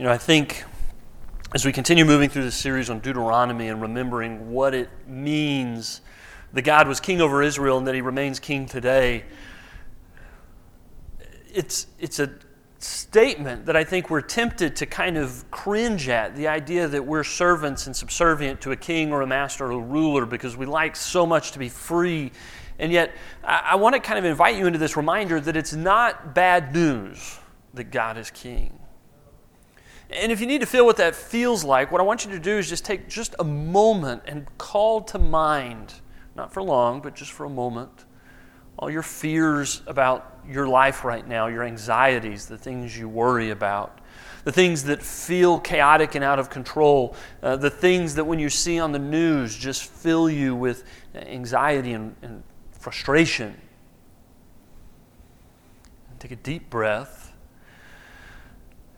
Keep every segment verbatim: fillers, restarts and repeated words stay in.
You know, I think as we continue moving through this series on Deuteronomy and remembering what it means that God was king over Israel and that he remains king today, it's it's a statement that I think we're tempted to kind of cringe at, the idea that we're servants and subservient to a king or a master or a ruler, because we like so much to be free. And yet, I, I want to kind of invite you into this reminder that it's not bad news that God is king. And if you need to feel what that feels like, what I want you to do is just take just a moment and call to mind, not for long, but just for a moment, all your fears about your life right now, your anxieties, the things you worry about, the things that feel chaotic and out of control, uh, the things that when you see on the news just fill you with anxiety and, and frustration. And take a deep breath.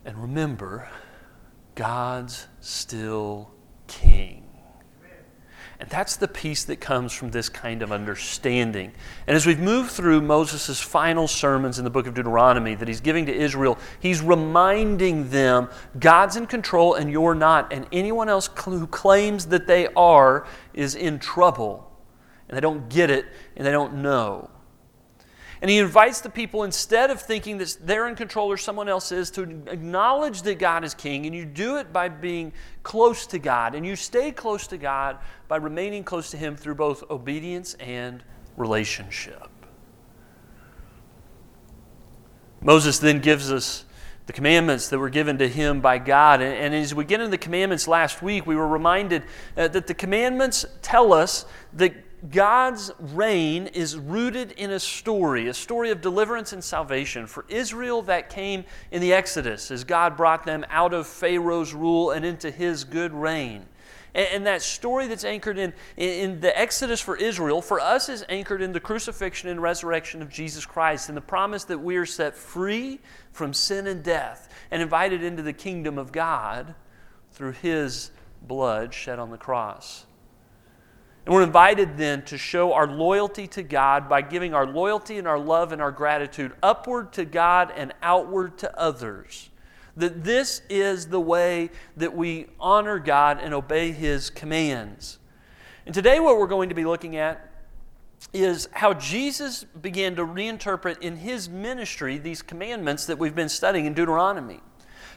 And remember, God's still king. And that's the peace that comes from this kind of understanding. And as we've moved through Moses' final sermons in the book of Deuteronomy that he's giving to Israel, he's reminding them, God's in control and you're not. And anyone else who claims that they are is in trouble. And they don't get it and they don't know. And he invites the people, instead of thinking that they're in control or someone else is, to acknowledge that God is king. And you do it by being close to God. And you stay close to God by remaining close to him through both obedience and relationship. Moses then gives us the commandments that were given to him by God. And as we get into the commandments last week, we were reminded that the commandments tell us that God's reign is rooted in a story, a story of deliverance and salvation. For Israel, that came in the Exodus, as God brought them out of Pharaoh's rule and into his good reign. And, and that story that's anchored in, in the Exodus for Israel, for us is anchored in the crucifixion and resurrection of Jesus Christ and the promise that we are set free from sin and death and invited into the kingdom of God through his blood shed on the cross. And we're invited then to show our loyalty to God by giving our loyalty and our love and our gratitude upward to God and outward to others. That this is the way that we honor God and obey his commands. And today what we're going to be looking at is how Jesus began to reinterpret in his ministry these commandments that we've been studying in Deuteronomy.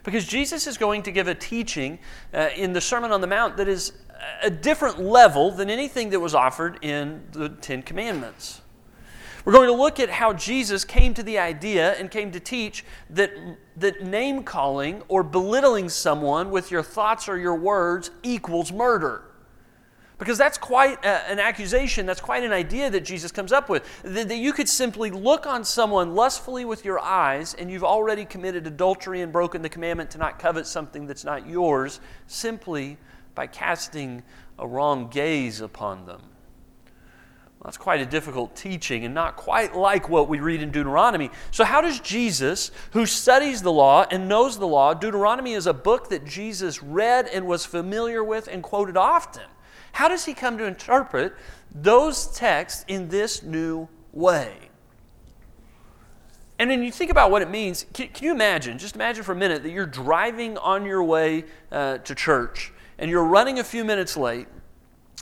Because Jesus is going to give a teaching uh, in the Sermon on the Mount that is a different level than anything that was offered in the Ten Commandments. We're going to look at how Jesus came to the idea and came to teach that, that name-calling or belittling someone with your thoughts or your words equals murder. Because that's quite a, an accusation, that's quite an idea that Jesus comes up with. That, that you could simply look on someone lustfully with your eyes and you've already committed adultery and broken the commandment to not covet something that's not yours simply by casting a wrong gaze upon them. Well, that's quite a difficult teaching and not quite like what we read in Deuteronomy. So how does Jesus, who studies the law and knows the law, Deuteronomy is a book that Jesus read and was familiar with and quoted often. How does he come to interpret those texts in this new way? And when you think about what it means, can, can you imagine, just imagine for a minute that you're driving on your way uh, to church and you're running a few minutes late,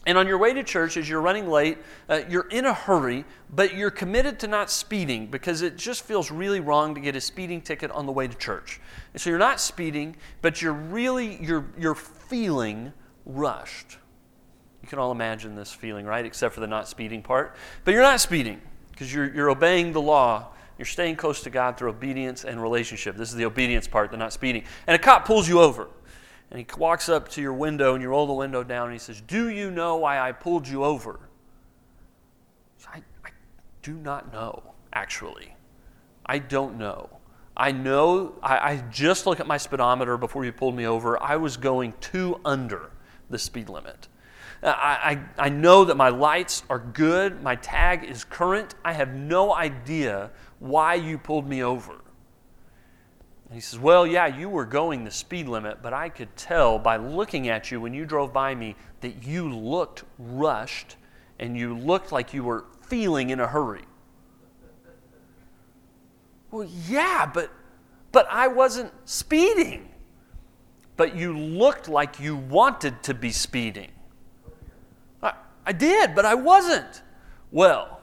and on your way to church as you're running late, uh, you're in a hurry, but you're committed to not speeding because it just feels really wrong to get a speeding ticket on the way to church. And so you're not speeding, but you're really, you're, you're feeling rushed. You can all imagine this feeling, right? Except for the not speeding part. But you're not speeding because you're, you're obeying the law. You're staying close to God through obedience and relationship. This is the obedience part, the not speeding. And a cop pulls you over. And he walks up to your window and you roll the window down and he says, "Do you know why I pulled you over?" So I, I do not know, actually. I don't know. I know, I, I just looked at my speedometer before you pulled me over. I was going two under the speed limit. I, I, I know that my lights are good, my tag is current, I have no idea why you pulled me over. And he says, "Well, yeah, you were going the speed limit, but I could tell by looking at you when you drove by me that you looked rushed and you looked like you were feeling in a hurry." "Well, yeah, but, but I wasn't speeding." but you looked like you wanted to be speeding. I, I did, but I wasn't. Well,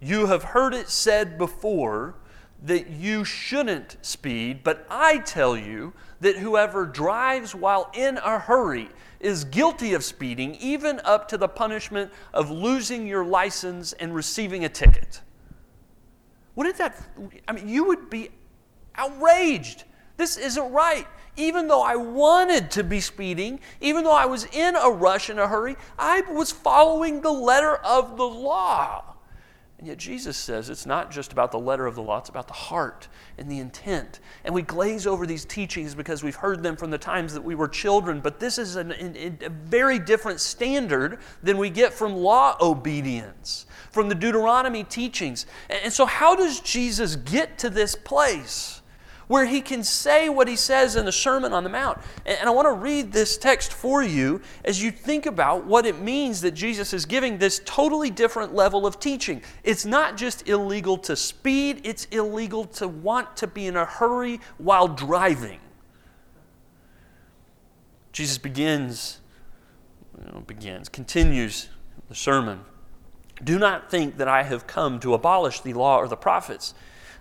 you have heard it said before that you shouldn't speed, but I tell you that whoever drives while in a hurry is guilty of speeding, even up to the punishment of losing your license and receiving a ticket. Wouldn't that, I mean, you would be outraged. This isn't right. Even though I wanted to be speeding, even though I was in a rush and a hurry, I was following the letter of the law. And yet Jesus says it's not just about the letter of the law, it's about the heart and the intent. And we glaze over these teachings because we've heard them from the times that we were children, but this is an, an, a very different standard than we get from law obedience, from the Deuteronomy teachings. And, and so how does Jesus get to this place where he can say what he says in the Sermon on the Mount? And, and I want to read this text for you as you think about what it means that Jesus is giving this totally different level of teaching. It's not just illegal to speed, it's illegal to want to be in a hurry while driving. Jesus begins, well, begins, continues the sermon. Do not think that I have come to abolish the law or the prophets.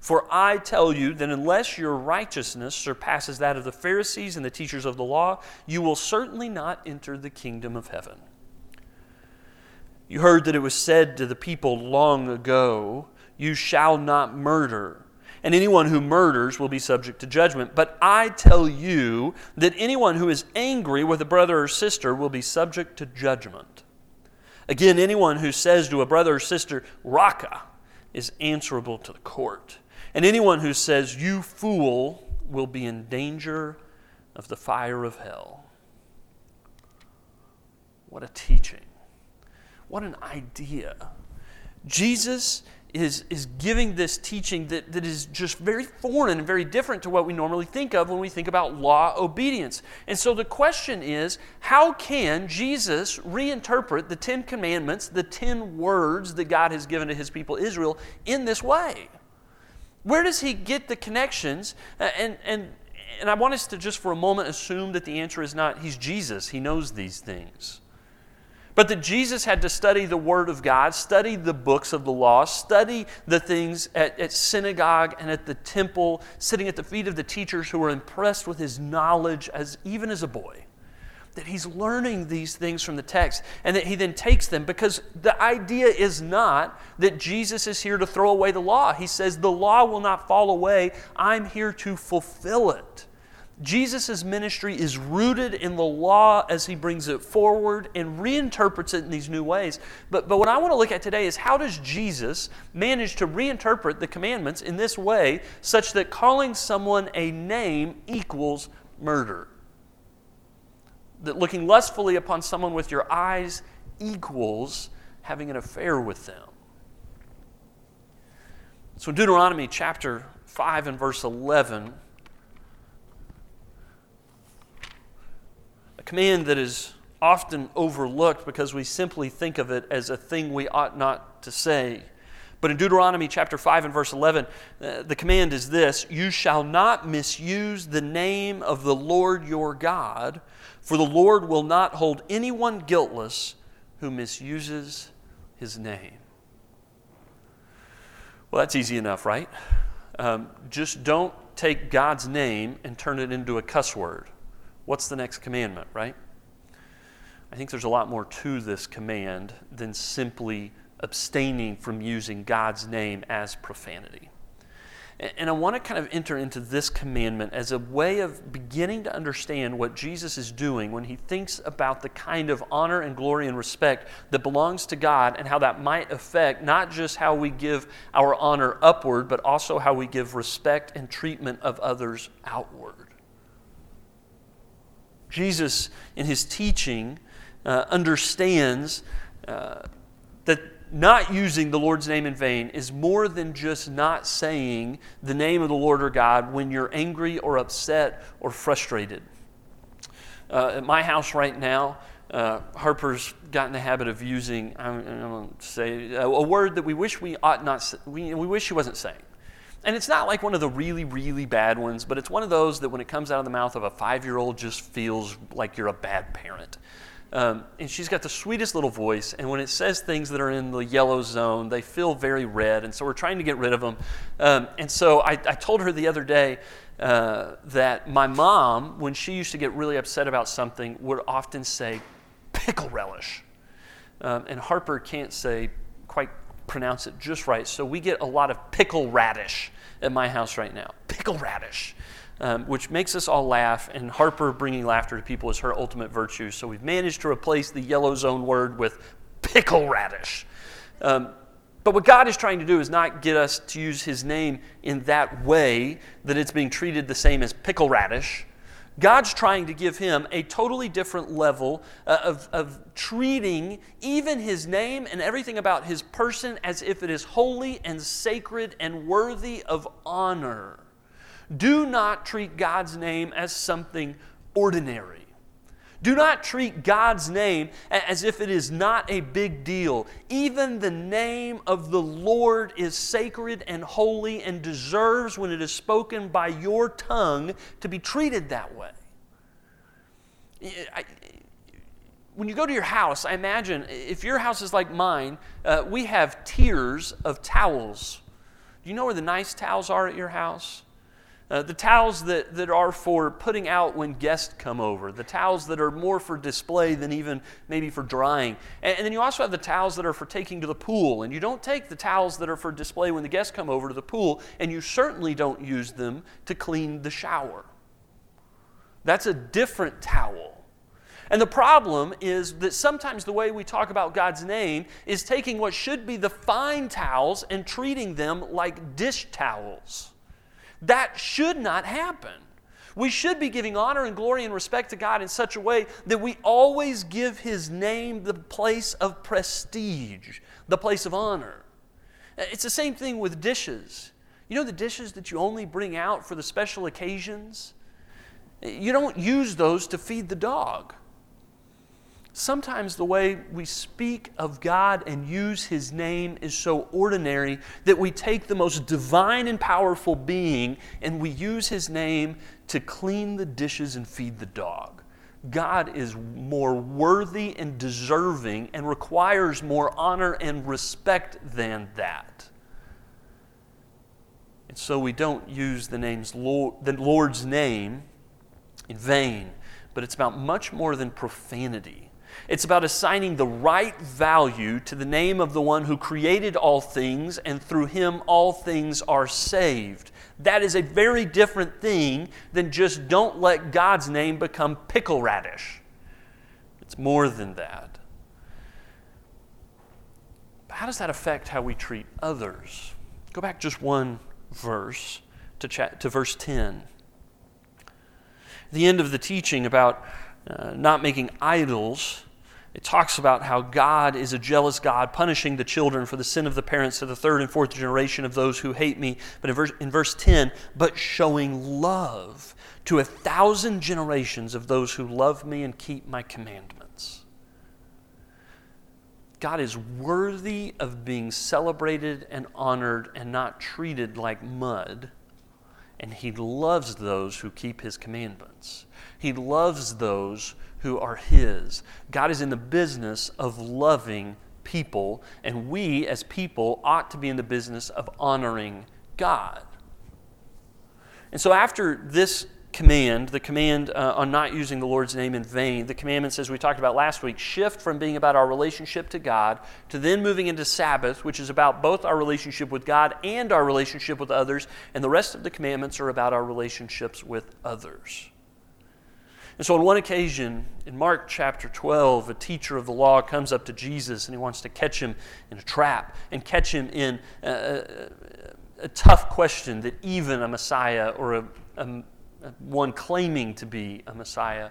For I tell you that unless your righteousness surpasses that of the Pharisees and the teachers of the law, you will certainly not enter the kingdom of heaven. You heard that it was said to the people long ago, you shall not murder, and anyone who murders will be subject to judgment. But I tell you that anyone who is angry with a brother or sister will be subject to judgment. Again, anyone who says to a brother or sister, Raca, is answerable to the court. And anyone who says, you fool, will be in danger of the fire of hell. What a teaching. What an idea. Jesus is, is giving this teaching that, that is just very foreign and very different to what we normally think of when we think about law obedience. And so the question is, how can Jesus reinterpret the Ten Commandments, the ten words that God has given to his people Israel in this way? Where does he get the connections? And, and, and I want us to just for a moment assume that the answer is not, he's Jesus, he knows these things. But that Jesus had to study the Word of God, study the books of the law, study the things at, at synagogue and at the temple, sitting at the feet of the teachers who were impressed with his knowledge as even as a boy. That he's learning these things from the text and that he then takes them, because the idea is not that Jesus is here to throw away the law. He says the law will not fall away. I'm here to fulfill it. Jesus' ministry is rooted in the law as he brings it forward and reinterprets it in these new ways. But, but what I want to look at today is, how does Jesus manage to reinterpret the commandments in this way such that calling someone a name equals murder? That looking lustfully upon someone with your eyes equals having an affair with them. So in Deuteronomy chapter five and verse eleven, command that is often overlooked because we simply think of it as a thing we ought not to say. But in Deuteronomy chapter five and verse eleven, uh, the command is this: you shall not misuse the name of the Lord your God, for the Lord will not hold anyone guiltless who misuses his name. Well, that's easy enough, right? Um, just don't take God's name and turn it into a cuss word. What's the next commandment, right? I think there's a lot more to this command than simply abstaining from using God's name as profanity. And I want to kind of enter into this commandment as a way of beginning to understand what Jesus is doing when he thinks about the kind of honor and glory and respect that belongs to God and how that might affect not just how we give our honor upward, but also how we give respect and treatment of others outward. Jesus, in his teaching, uh, understands uh, that not using the Lord's name in vain is more than just not saying the name of the Lord or God when you're angry or upset or frustrated. Uh, at my house right now, uh, Harper's gotten the habit of using, I'm, I'm going to say, a, a word that we wish we ought not, we, we wish she wasn't saying. And it's not like one of the really, really bad ones, but it's one of those that when it comes out of the mouth of a five-year-old just feels like you're a bad parent. Um, and she's got the sweetest little voice, and when it says things that are in the yellow zone, they feel very red, and so we're trying to get rid of them. Um, and so I, I told her the other day uh, that my mom, when she used to get really upset about something, would often say, pickle relish. Um, and Harper can't say, quite pronounce it just right, so we get a lot of pickle radish at my house right now. Pickle radish. Um, which makes us all laugh, and Harper bringing laughter to people is her ultimate virtue. So we've managed to replace the yellow zone word with pickle radish. Um, but what God is trying to do is not get us to use his name in that way that it's being treated the same as pickle radish. God's trying to give him a totally different level uh, of, of treating even his name and everything about his person as if it is holy and sacred and worthy of honor. Do not treat God's name as something ordinary. Do not treat God's name as if it is not a big deal. Even the name of the Lord is sacred and holy and deserves, when it is spoken by your tongue, to be treated that way. I, When you go to your house, I imagine, if your house is like mine, uh, we have tiers of towels. Do you know where the nice towels are at your house? Uh, the towels that, that are for putting out when guests come over. The towels that are more for display than even maybe for drying. And, and then you also have the towels that are for taking to the pool. And you don't take the towels that are for display when the guests come over to the pool. And you certainly don't use them to clean the shower. That's a different towel. And the problem is that sometimes the way we talk about God's name is taking what should be the fine towels and treating them like dish towels. That should not happen. We should be giving honor and glory and respect to God in such a way that we always give his name the place of prestige, the place of honor. It's the same thing with dishes. You know the dishes that you only bring out for the special occasions? You don't use those to feed the dog. Sometimes the way we speak of God and use his name is so ordinary that we take the most divine and powerful being and we use his name to clean the dishes and feed the dog. God is more worthy and deserving and requires more honor and respect than that. And so we don't use the name's Lord, the Lord's name in vain, but it's about much more than profanity. It's about assigning the right value to the name of the one who created all things, and through him all things are saved. That is a very different thing than just don't let God's name become pickle radish. It's more than that. But how does that affect how we treat others? Go back just one verse to, chat, to verse ten. The end of the teaching about Uh, not making idols, it talks about how God is a jealous God, punishing the children for the sin of the parents to the third and fourth generation of those who hate me. But in verse, in verse ten, but showing love to a thousand generations of those who love me and keep my commandments. God is worthy of being celebrated and honored and not treated like mud. And he loves those who keep his commandments. He loves those who are his. God is in the business of loving people, and we as people ought to be in the business of honoring God. And so after this command, the command uh, on not using the Lord's name in vain, the commandments, as we talked about last week, shift from being about our relationship to God to then moving into Sabbath, which is about both our relationship with God and our relationship with others, and the rest of the commandments are about our relationships with others. And so on one occasion, in Mark chapter twelve, a teacher of the law comes up to Jesus and he wants to catch him in a trap and catch him in a, a, a tough question that even a Messiah or a, a one claiming to be a Messiah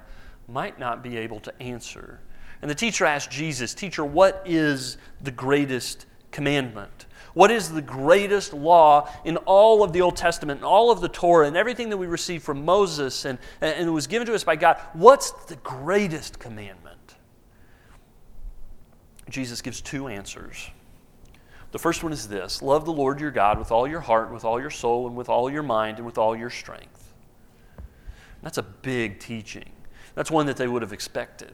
might not be able to answer. And the teacher asked Jesus, "Teacher, what is the greatest commandment? What is the greatest law in all of the Old Testament, and all of the Torah, and everything that we received from Moses and, and was given to us by God? What's the greatest commandment?" Jesus gives two answers. The first one is this: love the Lord your God with all your heart, with all your soul, and with all your mind, and with all your strength. That's a big teaching. That's one that they would have expected.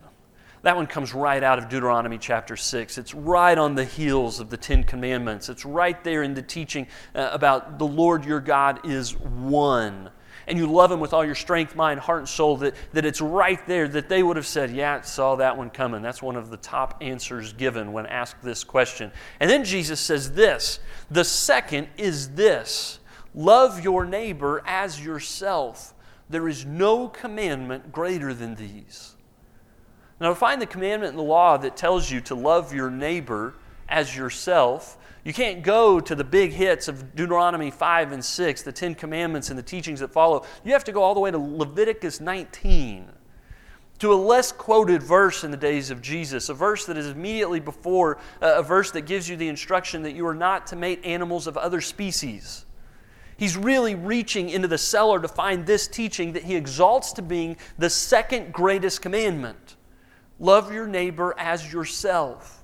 That one comes right out of Deuteronomy chapter six. It's right on the heels of the Ten Commandments. It's right there in the teaching uh, about the Lord your God is one. And you love Him with all your strength, mind, heart, and soul, that, that it's right there that they would have said, yeah, I saw that one coming. That's one of the top answers given when asked this question. And then Jesus says this, the second is this: love your neighbor as yourself. There is no commandment greater than these. Now, to find the commandment in the law that tells you to love your neighbor as yourself, you can't go to the big hits of Deuteronomy five and six, the Ten Commandments and the teachings that follow. You have to go all the way to Leviticus nineteen, to a less quoted verse in the days of Jesus, a verse that is immediately before uh, a verse that gives you the instruction that you are not to mate animals of other species. He's really reaching into the cellar to find this teaching that he exalts to being the second greatest commandment. Love your neighbor as yourself.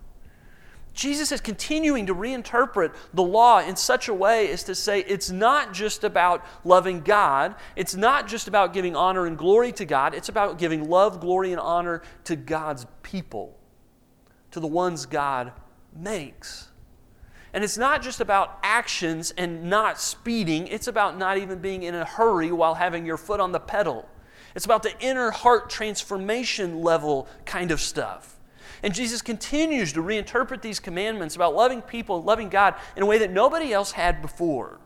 Jesus is continuing to reinterpret the law in such a way as to say it's not just about loving God. It's not just about giving honor and glory to God. It's about giving love, glory, and honor to God's people, to the ones God makes. And it's not just about actions and not speeding. It's about not even being in a hurry while having your foot on the pedal. It's about the inner heart transformation level kind of stuff. And Jesus continues to reinterpret these commandments about loving people, loving God in a way that nobody else had before.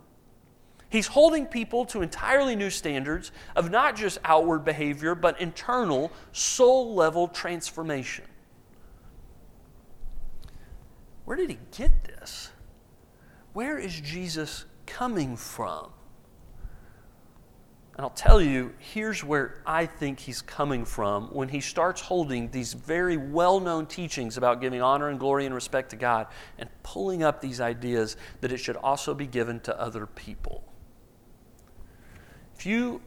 He's holding people to entirely new standards of not just outward behavior, but internal soul-level transformation. Where did he get this? Where is Jesus coming from? And I'll tell you, here's where I think he's coming from when he starts holding these very well-known teachings about giving honor and glory and respect to God and pulling up these ideas that it should also be given to other people. If you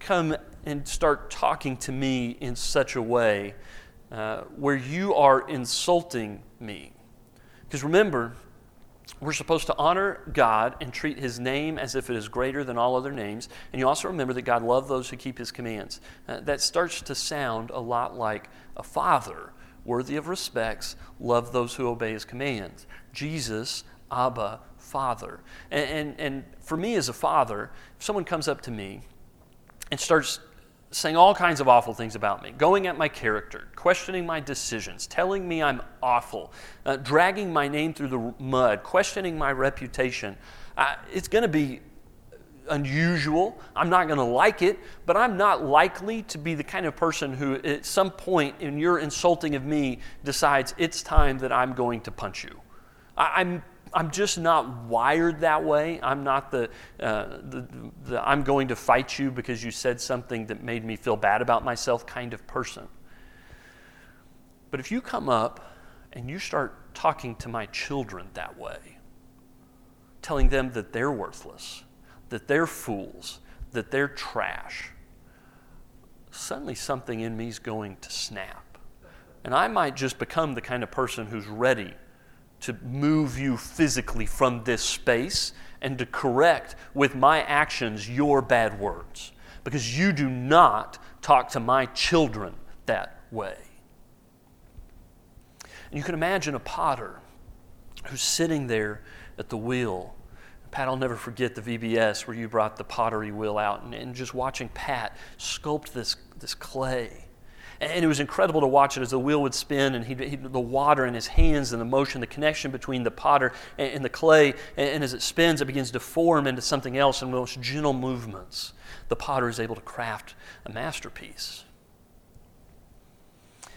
come and start talking to me in such a way uh, where you are insulting me, because remember, we're supposed to honor God and treat His name as if it is greater than all other names. And you also remember that God loved those who keep His commands. Uh, that starts to sound a lot like a father, worthy of respects, love those who obey His commands. Jesus, Abba, Father. And, and, and for me as a father, if someone comes up to me and starts saying all kinds of awful things about me, going at my character, questioning my decisions, telling me I'm awful, uh, dragging my name through the mud, questioning my reputation, I, it's going to be unusual. I'm not going to like it, but I'm not likely to be the kind of person who at some point in your insulting of me decides it's time that I'm going to punch you. I, I'm I'm just not wired that way. I'm not the, uh, the, the I'm going to fight you because you said something that made me feel bad about myself kind of person. But if you come up and you start talking to my children that way, telling them that they're worthless, that they're fools, that they're trash, suddenly something in me is going to snap. And I might just become the kind of person who's ready to move you physically from this space and to correct with my actions your bad words, because you do not talk to my children that way. And you can imagine a potter who's sitting there at the wheel. Pat, I'll never forget the V B S where you brought the pottery wheel out and, and just watching Pat sculpt this, this clay. And it was incredible to watch it as the wheel would spin and he'd, he'd, the water in his hands and the motion, the connection between the potter and, and the clay. And, and as it spins, it begins to form into something else. And with those gentle movements, the potter is able to craft a masterpiece.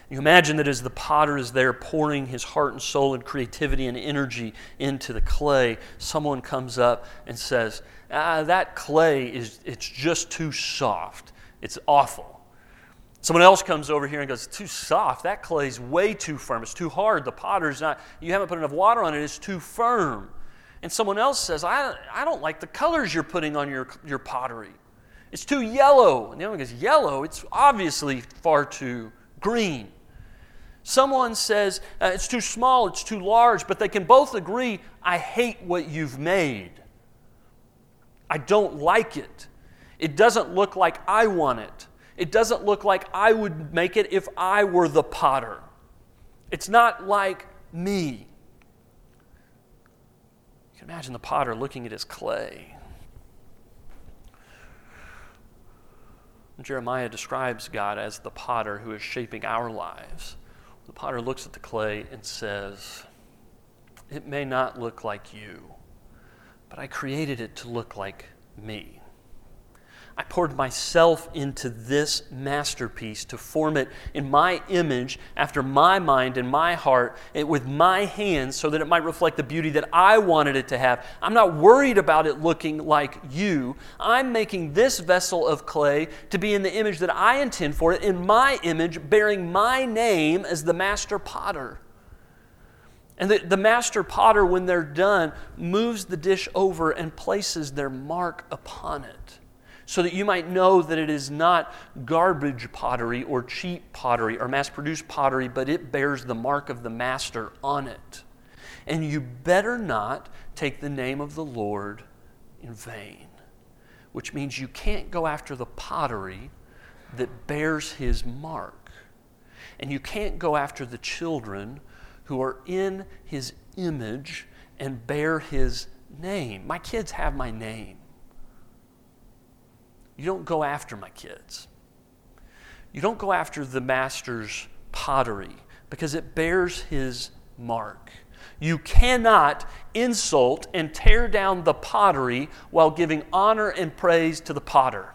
You imagine that as the potter is there pouring his heart and soul and creativity and energy into the clay, someone comes up and says, ah, that clay, is it's just too soft. It's awful. Someone else comes over here and goes, it's too soft. That clay's way too firm. It's too hard. The potter's not, you haven't put enough water on it. It's too firm. And someone else says, I, I don't like the colors you're putting on your, your pottery. It's too yellow. And the other one goes, yellow? It's obviously far too green. Someone says, uh, it's too small, it's too large, but they can both agree, I hate what you've made. I don't like it. It doesn't look like I want it. It doesn't look like I would make it if I were the potter. It's not like me. You can imagine the potter looking at his clay. Jeremiah describes God as the potter who is shaping our lives. The potter looks at the clay and says, it may not look like you, but I created it to look like me. I poured myself into this masterpiece to form it in my image, after my mind and my heart, and with my hands, so that it might reflect the beauty that I wanted it to have. I'm not worried about it looking like you. I'm making this vessel of clay to be in the image that I intend for it, in my image, bearing my name as the master potter. And the, the master potter, when they're done, moves the dish over and places their mark upon it, so that you might know that it is not garbage pottery or cheap pottery or mass-produced pottery, but it bears the mark of the master on it. And you better not take the name of the Lord in vain, which means you can't go after the pottery that bears his mark. And you can't go after the children who are in his image and bear his name. My kids have my name. You don't go after my kids. You don't go after the master's pottery because it bears his mark. You cannot insult and tear down the pottery while giving honor and praise to the potter.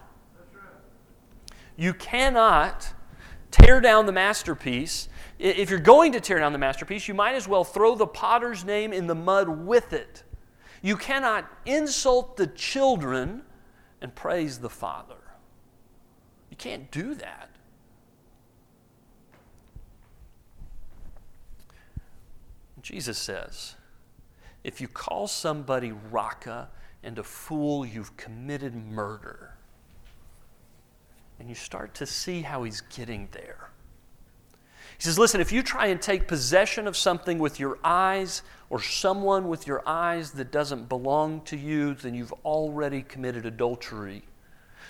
You cannot tear down the masterpiece. If you're going to tear down the masterpiece, you might as well throw the potter's name in the mud with it. You cannot insult the children and praise the Father. You can't do that. Jesus says, if you call somebody Raca and a fool, you've committed murder. And you start to see how he's getting there. He says, listen, if you try and take possession of something with your eyes, or someone with your eyes that doesn't belong to you, then you've already committed adultery.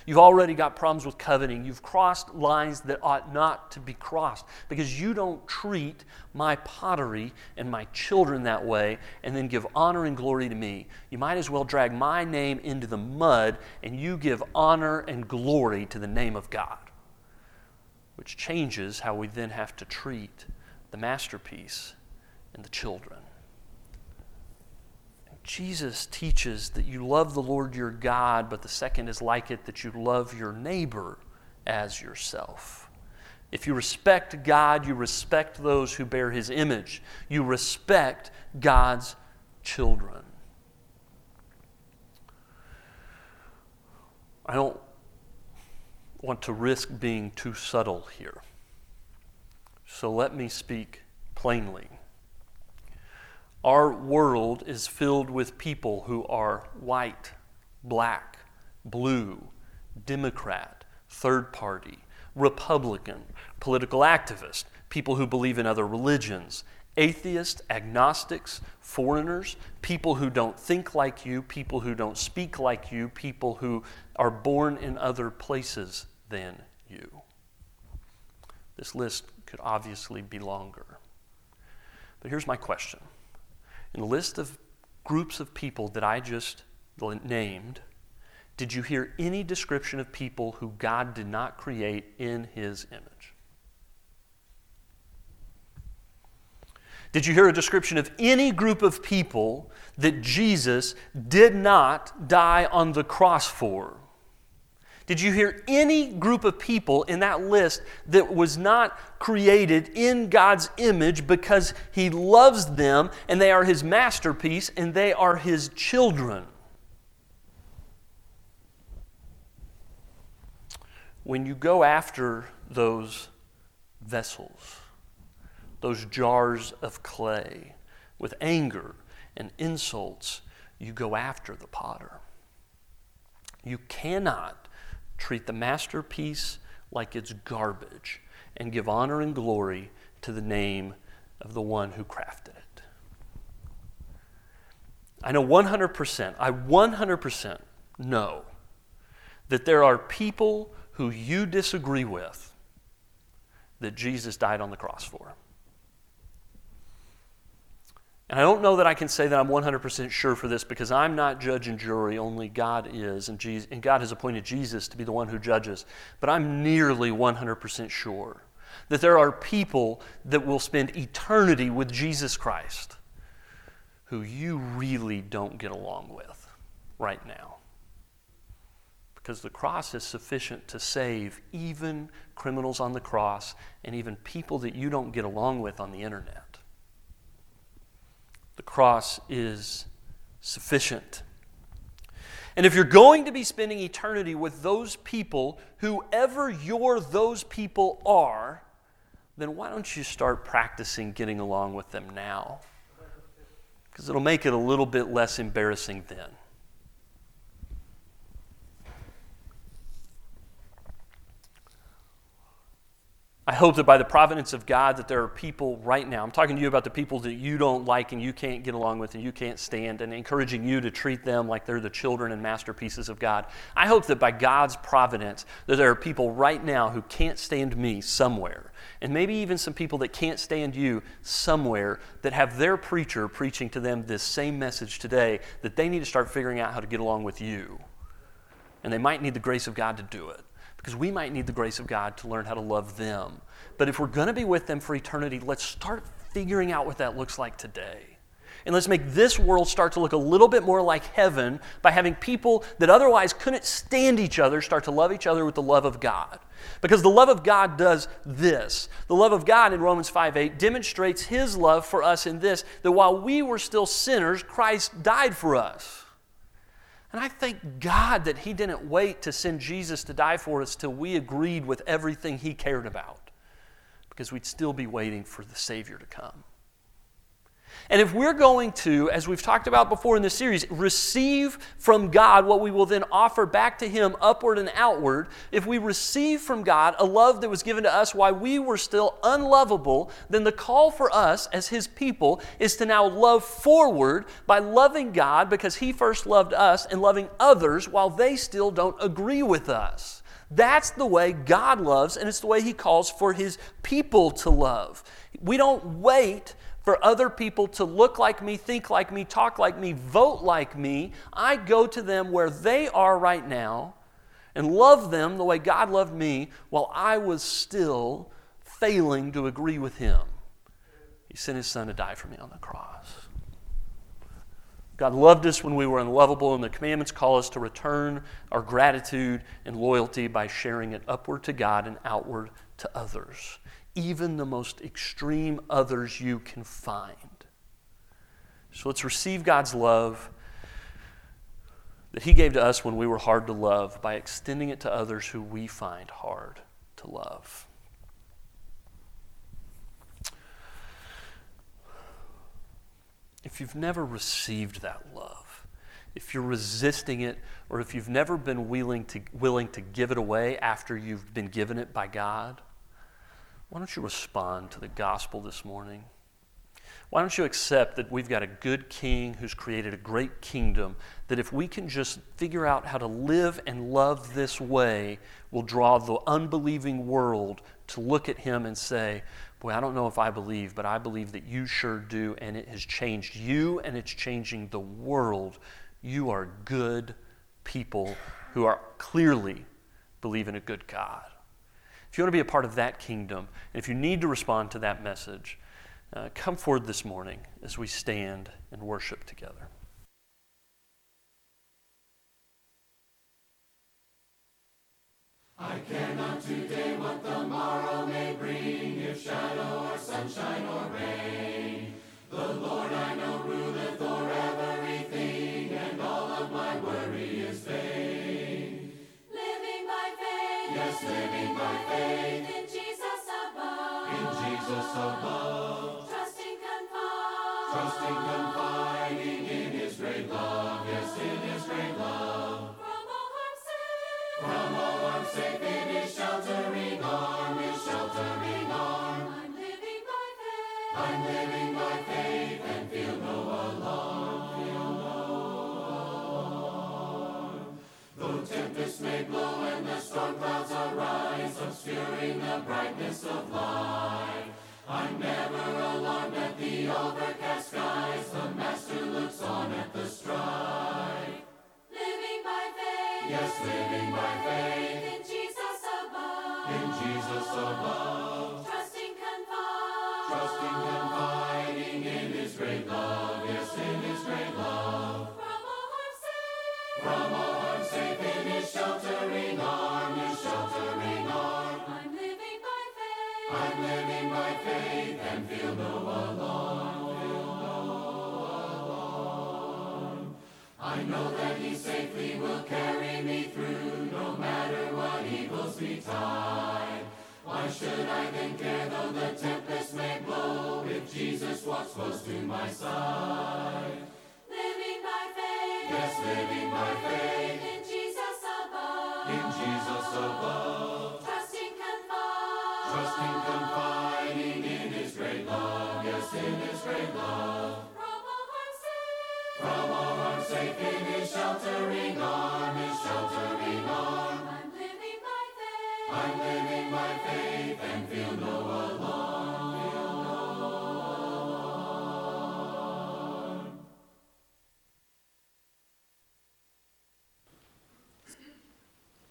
You've already got problems with coveting. You've crossed lines that ought not to be crossed because you don't treat my pottery and my children that way and then give honor and glory to me. You might as well drag my name into the mud and you give honor and glory to the name of God, which changes how we then have to treat the masterpiece and the children. Jesus teaches that you love the Lord your God, but the second is like it, that you love your neighbor as yourself. If you respect God, you respect those who bear his image. You respect God's children. I don't want to risk being too subtle here, so let me speak plainly. Our world is filled with people who are white, black, blue, Democrat, third party, Republican, political activist, people who believe in other religions, atheists, agnostics, foreigners, people who don't think like you, people who don't speak like you, people who are born in other places than you. This list could obviously be longer. But here's my question. In the list of groups of people that I just named, did you hear any description of people who God did not create in his image? Did you hear a description of any group of people that Jesus did not die on the cross for? Did you hear any group of people in that list that was not created in God's image because he loves them and they are his masterpiece and they are his children? When you go after those vessels, those jars of clay. With anger and insults, you go after the potter. You cannot treat the masterpiece like it's garbage and give honor and glory to the name of the one who crafted it. I know one hundred percent, I one hundred percent know that there are people who you disagree with that Jesus died on the cross for. And I don't know that I can say that I'm one hundred percent sure for this, because I'm not judge and jury, only God is, and, Jesus, and God has appointed Jesus to be the one who judges. But I'm nearly one hundred percent sure that there are people that will spend eternity with Jesus Christ who you really don't get along with right now. Because the cross is sufficient to save even criminals on the cross and even people that you don't get along with on the internet. The cross is sufficient. And if you're going to be spending eternity with those people, whoever your those people are, then why don't you start practicing getting along with them now? Because it'll make it a little bit less embarrassing then. I hope that by the providence of God that there are people right now, I'm talking to you about the people that you don't like and you can't get along with and you can't stand, and encouraging you to treat them like they're the children and masterpieces of God. I hope that by God's providence that there are people right now who can't stand me somewhere, and maybe even some people that can't stand you somewhere, that have their preacher preaching to them this same message today, that they need to start figuring out how to get along with you. And they might need the grace of God to do it. Because we might need the grace of God to learn how to love them. But if we're going to be with them for eternity, let's start figuring out what that looks like today. And let's make this world start to look a little bit more like heaven by having people that otherwise couldn't stand each other start to love each other with the love of God. Because the love of God does this. The love of God in Romans five eight demonstrates His love for us in this, that while we were still sinners, Christ died for us. And I thank God that He didn't wait to send Jesus to die for us till we agreed with everything He cared about, because we'd still be waiting for the Savior to come. And if we're going to, as we've talked about before in this series, receive from God what we will then offer back to Him upward and outward, if we receive from God a love that was given to us while we were still unlovable, then the call for us as His people is to now love forward by loving God because He first loved us, and loving others while they still don't agree with us. That's the way God loves, and it's the way He calls for His people to love. We don't wait for other people to look like me, think like me, talk like me, vote like me. I go to them where they are right now and love them the way God loved me while I was still failing to agree with Him. He sent His Son to die for me on the cross. God loved us when we were unlovable, and the commandments call us to return our gratitude and loyalty by sharing it upward to God and outward to others. Even the most extreme others you can find. So let's receive God's love that He gave to us when we were hard to love by extending it to others who we find hard to love. If you've never received that love, if you're resisting it, or if you've never been willing to, willing to give it away after you've been given it by God, why don't you respond to the gospel this morning? Why don't you accept that we've got a good King who's created a great kingdom, that if we can just figure out how to live and love this way, will draw the unbelieving world to look at Him and say, boy, I don't know if I believe, but I believe that you sure do, and it has changed you, and it's changing the world. You are good people who are clearly believe in a good God. If you want to be a part of that kingdom, and if you need to respond to that message, uh, come forward this morning as we stand and worship together. I care not today what the morrow may bring, if shadow or sunshine or rain. The Lord I know ruleth o'er everything, and all of my worry is vain. Living by faith. Yes, living by faith. above, trusting, confiding, trusting, confiding in His great love, yes, in His great love. From all harm safe, from all harm safe, in His sheltering arm, His sheltering arm. I'm living by faith, I'm living by faith, and feel no alarm, feel no alarm. Though tempests may blow and the storm clouds arise, obscuring the brightness of light, I'm never alarmed at the overcast skies. The Master looks on at the strife. Living by faith, yes, living by faith, in Jesus above, in Jesus above. Trusting, confiding, trusting, confiding in His great love, yes, in His great love. From all harm safe, from all harm safe, in His sheltering arm, His sheltering arm. I'm living by faith, I'm living by faith, and feel no alarm, feel no alarm. I know that He safely will carry me through, no matter what evils betide. Why should I then care though the tempest may blow, if Jesus walks close to my side? Living by faith, yes, living by faith, in Jesus above, in Jesus above. Trusting, confiding, trusting, confiding in His great love, yes, in His great love. From all harm safe, from all harm safe, in His sheltering arm, His sheltering arm. I'm living by faith, I'm living by faith, and feel no alarm, feel no alarm.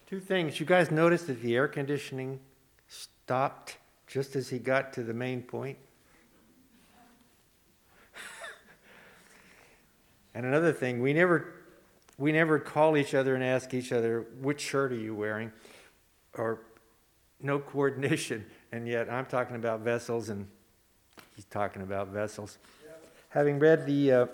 Two things. You guys noticed that the air conditioning stopped just as he got to the main point? And another thing, we never we never call each other and ask each other, which shirt are you wearing? Or no coordination, and yet I'm talking about vessels and he's talking about vessels. Yep. Having read the... Uh,